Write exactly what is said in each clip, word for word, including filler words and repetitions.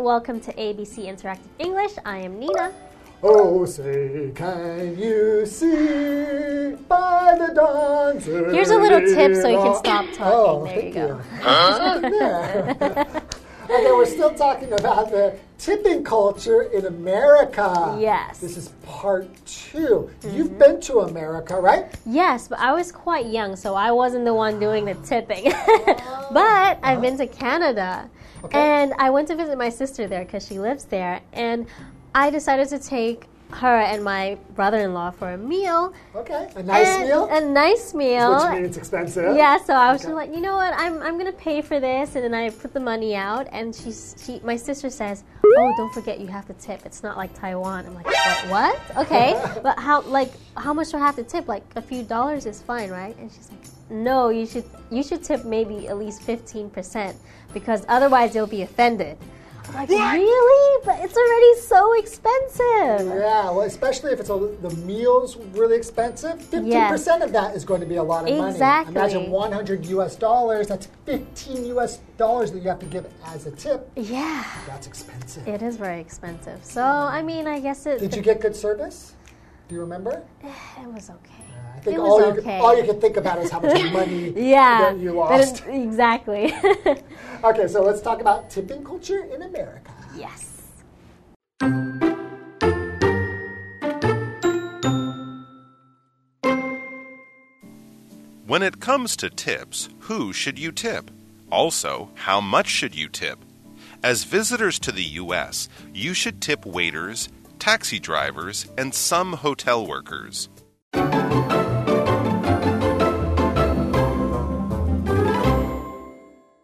welcome to A B C Interactive English. I am Nina. Oh, say, can you see by the dawn's early light? Here's a little tip so you can stop talking. Oh, there you go. Huh? Okay, we're still talking about the tipping culture in America. Yes. This is part two. Mm-hmm. You've been to America, right? Yes, but I was quite young, so I wasn't the one doing the tipping. But I've been to Canada, okay. And I went to visit my sister there because she lives there, and I decided to take her and my brother-in-law for a meal. Okay, a nice and meal? A nice meal. Which means it's expensive. Yeah, so I was okay. just like, you know what, I'm, I'm going to pay for this, and then I put the money out, and she, she, my sister says, oh, don't forget you have to tip. It's not like Taiwan. I'm like, what? what? Okay, but how, like, how much do I have to tip? Like, a few dollars is fine, right? And she's like, no, you should, you should tip maybe at least fifteen percent, because otherwise you'll be offended. Like, yeah. Really? But it's already so expensive. Yeah, well, especially if it's a, the meal's really expensive, fifteen percent yes. of that is going to be a lot of exactly. money. Imagine one hundred U S dollars, that's fifteen U S dollars that you have to give as a tip. Yeah. That's expensive. It is very expensive. So, I mean, I guess it... Did you get good service? Do you remember? It was okay. Yeah, I think it was all okay. You, all you can think about is how much money yeah, that you lost. That is, exactly. Okay, so let's talk about tipping culture in America. Yes. When it comes to tips, who should you tip? Also, how much should you tip? As visitors to the U S, you should tip waiters, taxi drivers, and some hotel workers.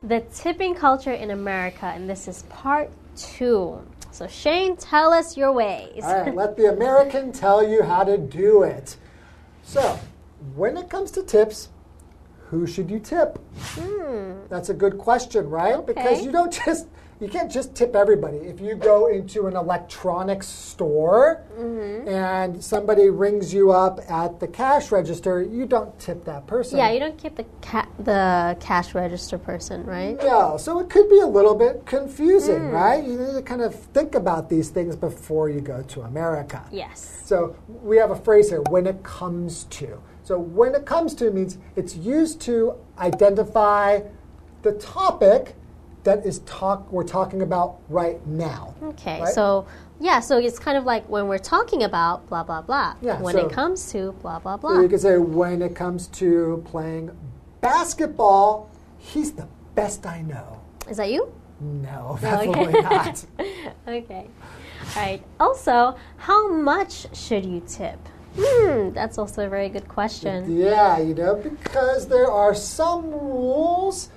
The tipping culture in America, and this is part two. So, Shane, tell us your ways. All right, let the American tell you how to do it. So, when it comes to tips, who should you tip? Hmm. That's a good question, right? Okay. Because you don't just, you can't just tip everybody. If you go into an electronics store mm-hmm. and somebody rings you up at the cash register, you don't tip that person. Yeah, you don't tip the ca the cash register person, right? No, so it could be a little bit confusing, mm. right? You need to kind of think about these things before you go to America. Yes. So we have a phrase here, when it comes to. So when it comes to means it's used to identify the topic that is talk we're talking about right now. Okay, right? So yeah, so it's kind of like when we're talking about blah, blah, blah. Yeah, when so, it comes to blah, blah, blah. So you could say when it comes to playing basketball, he's the best I know. Is that you? No, probably okay. not. Okay. All right. Also, how much should you tip? Hmm, that's also a very good question. Yeah, you know, because there are some rules,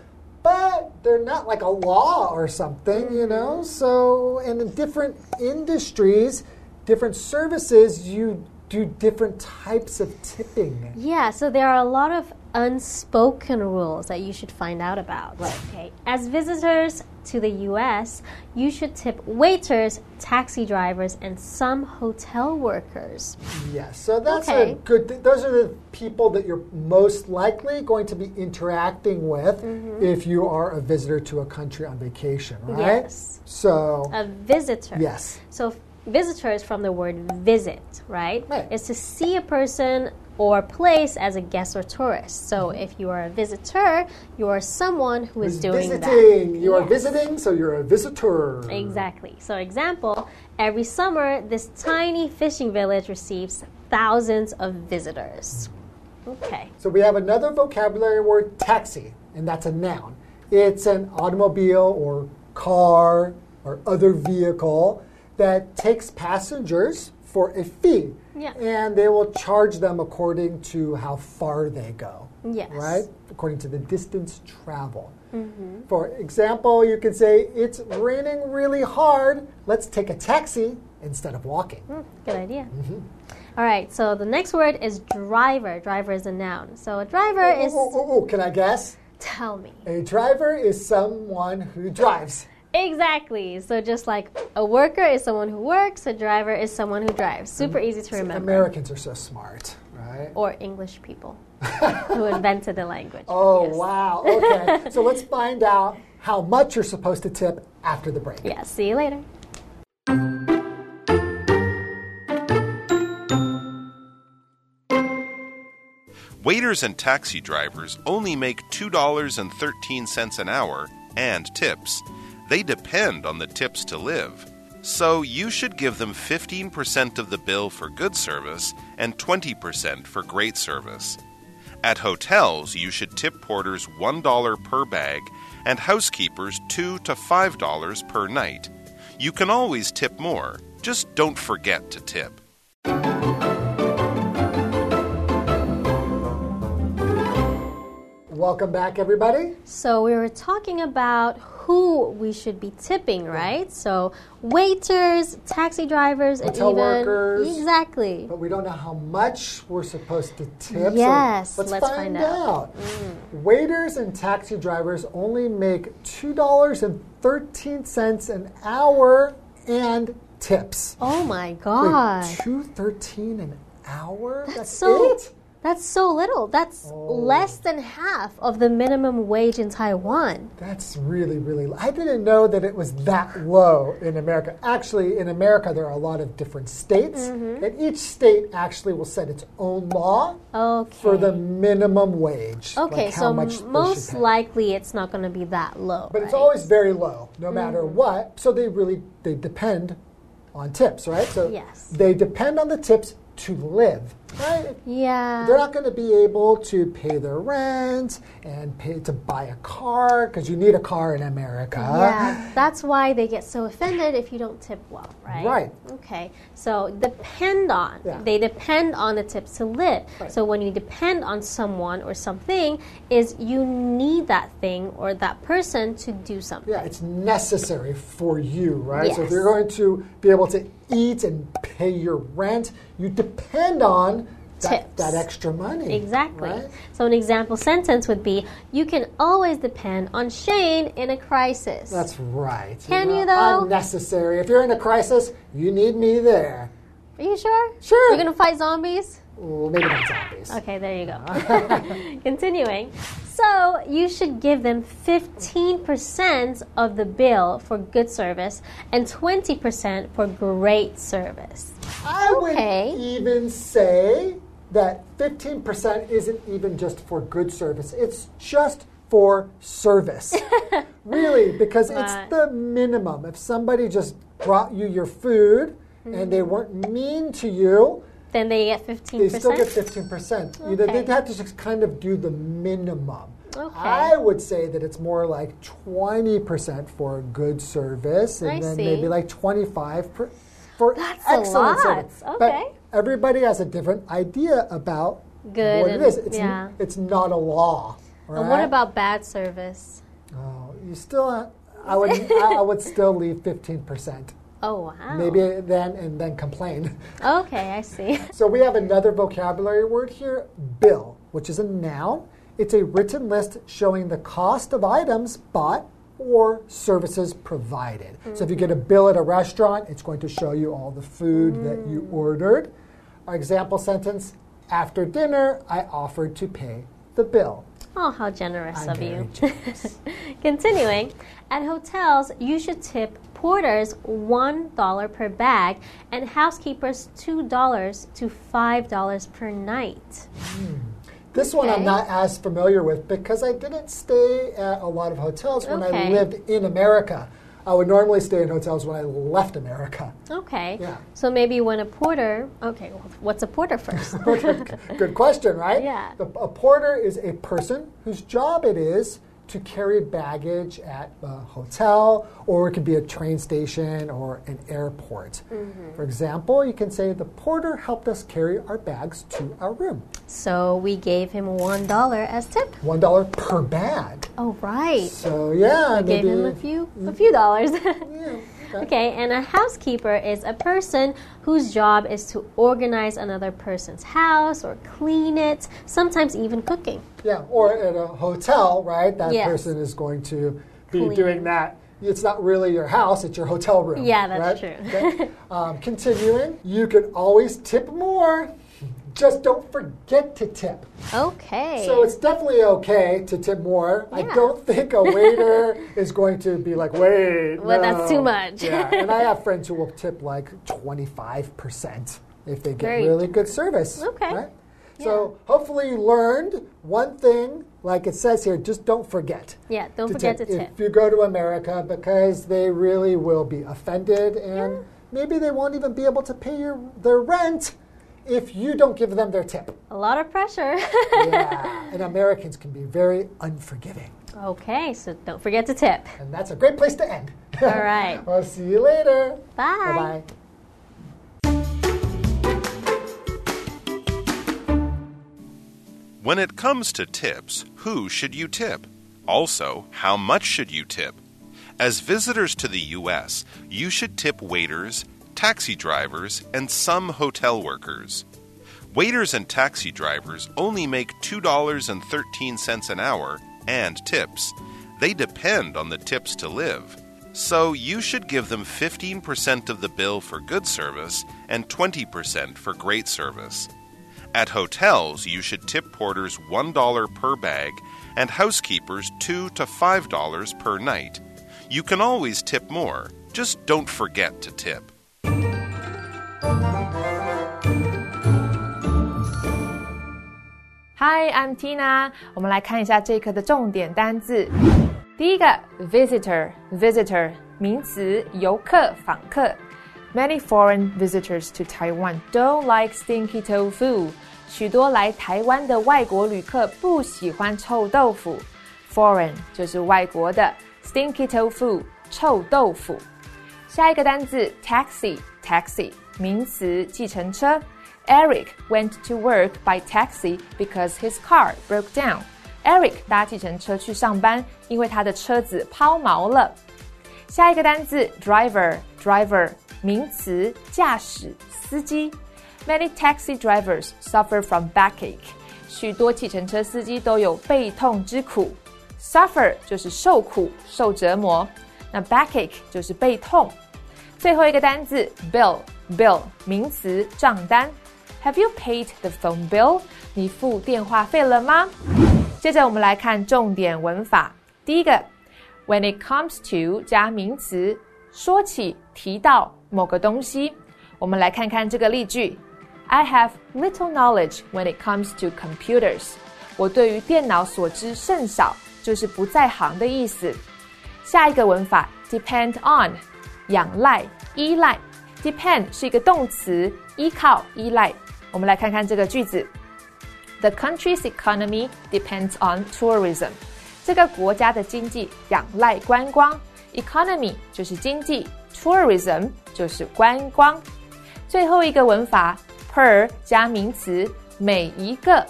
but they're not like a law or something, you know. So, and in different industries, different services, you do different types of tipping. Yeah, so there are a lot of unspoken rules that you should find out about. Right. Okay. As visitors to the U S, you should tip waiters, taxi drivers, and some hotel workers. Yes, so that's okay. a good th those are the people that you're most likely going to be interacting with mm-hmm. if you are a visitor to a country on vacation, right? Yes. So a visitor. Yes. So visitor is from the word visit, right? Right. It's to see a person or place as a guest or tourist. So if you are a visitor, you are someone who is doing that. Visiting. You yes. are visiting, so you're a visitor. Exactly. So example, every summer, this tiny fishing village receives thousands of visitors. Okay. So we have another vocabulary word, taxi, and that's a noun. It's an automobile or car or other vehicle that takes passengers for a fee. Yeah. And they will charge them according to how far they go. Yes. Right? According to the distance traveled. Mm-hmm. For example, you could say, it's raining really hard. Let's take a taxi instead of walking. Mm, good idea. Mm-hmm. All right, so the next word is driver. Driver is a noun. So a driver oh, is... Oh, oh, oh, can I guess? Tell me. A driver is someone who drives. Exactly. So just like a worker is someone who works, a driver is someone who drives. Super easy to remember. Americans are so smart, right? Or English people who invented the language. Oh, yes. Wow. Okay. So let's find out how much you're supposed to tip after the break. Yeah, see you later. Waiters and taxi drivers only make two dollars and thirteen cents an hour and tips. They depend on the tips to live. So you should give them fifteen percent of the bill for good service and twenty percent for great service. At hotels, you should tip porters one dollar per bag and housekeepers two to five dollars per night. You can always tip more. Just don't forget to tip. Welcome back, everybody. So we were talking about who we should be tipping, right? So waiters, taxi drivers, hotel and even... workers. Exactly. But we don't know how much we're supposed to tip. Yes, so let's, let's find, find out. out. Mm. Waiters and taxi drivers only make two dollars and thirteen cents an hour and tips. Oh, my God. two dollars and thirteen cents an hour? That's, That's so... it? That's so little. That's oh. less than half of the minimum wage in Taiwan. That's really, really low. I didn't know that it was that low in America. Actually, in America, there are a lot of different states. Mm-hmm. And each state actually will set its own law okay. for the minimum wage. Okay, like so much most likely it's not going to be that low. But right? It's always very low, no mm-hmm. matter what. So they really they depend on tips, right? So yes. they depend on the tips to live. Right? Yeah. They're not going to be able to pay their rent and pay to buy a car because you need a car in America. Yeah, that's why they get so offended if you don't tip well, right? Right. Okay, so depend on. Yeah. They depend on the tips to live. Right. So when you depend on someone or something, is you need that thing or that person to do something. Yeah, it's necessary for you, right? Yes. So if you're going to be able to eat and pay your rent, you depend on that, that extra money. Exactly. Right? So an example sentence would be, you can always depend on Shane in a crisis. That's right. Can you, you though? Unnecessary. If you're in a crisis, you need me there. Are you sure? Sure. You're going to fight zombies? Well, maybe not zombies. Okay, there you go. Continuing. So you should give them fifteen percent of the bill for good service and twenty percent for great service. I okay. would even say that fifteen percent isn't even just for good service. It's just for service. Really, because but. it's the minimum. If somebody just brought you your food mm-hmm. and they weren't mean to you, then they get fifteen percent? They still get fifteen percent. Okay. Either they'd have to just kind of do the minimum. Okay. I would say that it's more like twenty percent for a good service, and I then see. maybe like twenty-five percent for, for That's excellent a lot. service. Okay. But everybody has a different idea about good what it is. It's, yeah. n it's not a law. Right? And what about bad service? Oh, you still, uh, I would, I would still leave fifteen percent. Oh, wow. Maybe then and then complain. Okay, I see. So we have another vocabulary word here, bill, which is a noun. It's a written list showing the cost of items bought or services provided. Mm-hmm. So if you get a bill at a restaurant, it's going to show you all the food mm. that you ordered. Our example sentence, after dinner, I offered to pay the bill. Oh, how generous I'm of you. Generous. Continuing, at hotels, you should tip porters one dollar per bag and housekeepers two to five dollars per night. Mm. This okay. one I'm not as familiar with because I didn't stay at a lot of hotels when okay. I lived in America. I would normally stay in hotels when I left America. Okay. Yeah. So maybe when a porter... Okay, well, what's a porter first? Good question, right? Yeah. The, a porter is a person whose job it is to carry baggage at a hotel, or it could be a train station or an airport. Mm-hmm. For example, you can say, the porter helped us carry our bags to our room. So we gave him one dollar as tip. one dollar per bag. Oh, right. So, yeah. We maybe, gave him a few, a few dollars. Yeah. Okay. Okay, and a housekeeper is a person whose job is to organize another person's house or clean it, sometimes even cooking. Yeah, or at a hotel, right? That yes. person is going to be clean. doing that. It's not really your house, it's your hotel room. Yeah, that's right? true. Okay. Um, continuing, you can always tip more. Just don't forget to tip. Okay. So it's definitely okay to tip more. Yeah. I don't think a waiter is going to be like, wait, well, no. That's too much. Yeah. And I have friends who will tip like twenty-five percent if they get Great. really good service. Okay. Right? Yeah. So hopefully you learned one thing, like it says here, just don't forget. Yeah, don't to forget tip to tip. If you go to America, because they really will be offended and yeah. maybe they won't even be able to pay your, their rent if you don't give them their tip. A lot of pressure. Yeah, and Americans can be very unforgiving. Okay, so don't forget to tip. And that's a great place to end. All right. We'll see you later. Bye. Bye-bye. When it comes to tips, who should you tip? Also, how much should you tip? As visitors to the U S, you should tip waiters, taxi drivers, and some hotel workers. Waiters and taxi drivers only make two dollars and thirteen cents an hour and tips. They depend on the tips to live. So you should give them fifteen percent of the bill for good service and twenty percent for great service. At hotels, you should tip porters one dollar per bag and housekeepers two to five dollars per night. You can always tip more. Just don't forget to tip. Hi, I'm Tina. 我们来看一下这一课的重点单字。第一个 visitor, visitor 名词，游客、访客。Many foreign visitors to Taiwan don't like stinky tofu. 许多来台湾的外国旅客不喜欢臭豆腐。Foreign 就是外国的 ，stinky tofu 臭豆腐。下一个单字 taxi, taxi 名词，计程车。Eric went to work by taxi because his car broke down. Eric 搭计程车去上班，因为他的车子抛锚了。下一个单字 driver, driver 名词，驾驶，司机。Many taxi drivers suffer from backache. 许多计程车司机都有背痛之苦。Suffer 就是受苦，受折磨。那 backache 就是背痛。最后一个单字 bill, bill 名词，账单。Have you paid the phone bill? 你付电话费了吗？接着我们来看重点文法。第一个 when it comes to 加名词，说起，提到某个东西。我们来看看这个例句 I have little knowledge when it comes to computers. 我对于电脑所知甚少，就是不在行的意思。下一个文法 depend on 仰赖，依赖。Depend 是一个动词，依靠，依赖。我们来看看这个句子 The country's economy depends on tourism. 这个国家的经济仰赖观光。Economy 就是经济， tourism 就是观光。最后一个文法 per 加名词，每一个。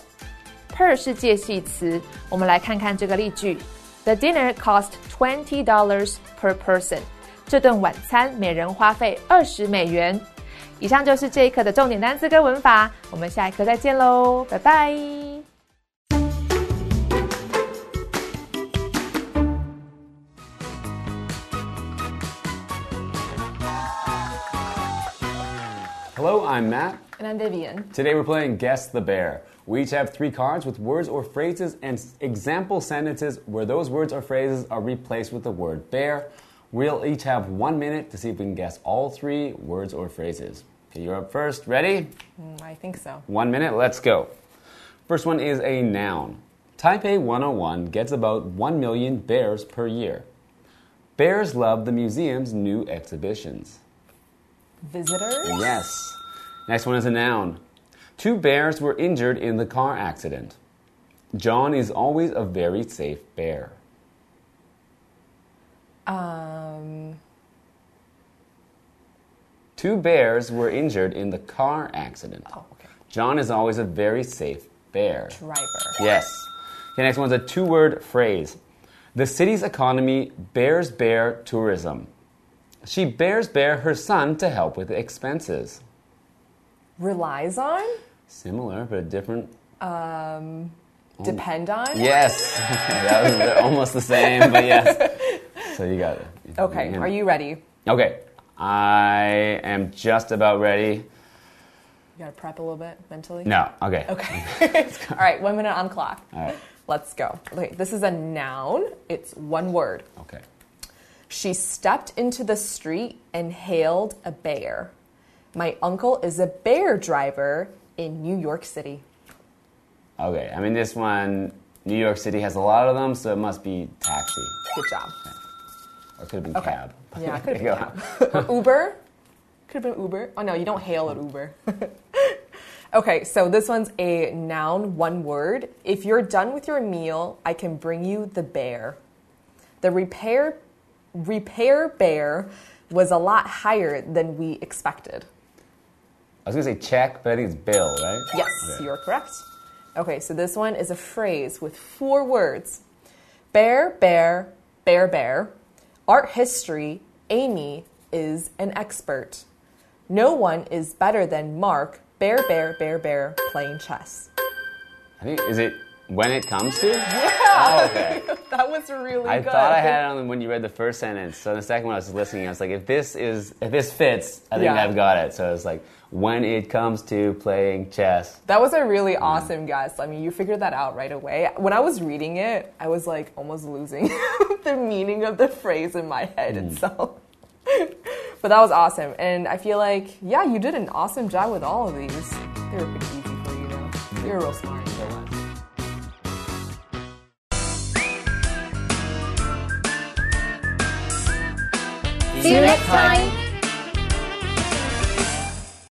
Per 是介系词。我们来看看这个例句 The dinner cost twenty dollars per person.这顿晚餐每人花费二十美元。以上就是这一课的重点单词跟文法，我们下一课再见喽，拜拜。Hello, I'm Matt. And I'm Vivian. Today we're playing Guess the Bear. We each have three cards with words or phrases and example sentences where those words or phrases are replaced with the word bear.We'll each have one minute to see if we can guess all three words or phrases. Okay, you're up first. Ready? Mm, I think so. One minute, let's go. First one is a noun. Taipei one oh one gets about one million bears per year. Bears love the museum's new exhibitions. Visitors? Yes. Next one is a noun. Two bears were injured in the car accident. John is always a very safe bear.Um, Two bears were injured in the car accident. Oh, okay. John is always a very safe bear. Driver. Yes. The next one's a two-word phrase. The city's economy bears bear tourism. She bears bear her son to help with expenses. Relies on? Similar, but a different... Um, depend on? Yes. That was almost the same, but yes.So you got it. Okay, are you ready? Okay, I am just about ready. You gotta prep a little bit mentally? No. Okay. Okay. All right, one minute on the clock. All right. Let's go. Okay, this is a noun. It's one word. Okay. She stepped into the street and hailed a bear. My uncle is a bear driver in New York City. Okay, I mean, this one, New York City has a lot of them, so it must be taxi. Good job. Okay. Or it could have been okay. cab. Yeah, it could have been cab. Uber? Could have been Uber. Oh, no, you don't hail at Uber. Okay, so this one's a noun, one word. If you're done with your meal, I can bring you the bear. The repair repair bear was a lot higher than we expected. I was going to say check, but I think it's bill, right? Yes, okay. You're correct. Okay, so this one is a phrase with four words. Bear, bear, bear, bear. Art history, Amy is an expert. No one is better than Mark, bear, bear, bear, bear, playing chess. I think, is it when it comes to? Yeah. Oh, okay. That was really I good. I thought I had it on when you read the first sentence. So the second one I was listening, I was like, if this is, if this fits, I think yeah. I've got it. So I was like, when it comes to playing chess. That was a really mm. awesome guess. I mean, you figured that out right away. When I was reading it, I was like almost losing the meaning of the phrase in my head mm. itself. But that was awesome. And I feel like, yeah, you did an awesome job with all of these. They were pretty easy for you, though. You're real smart. So much. See you next time.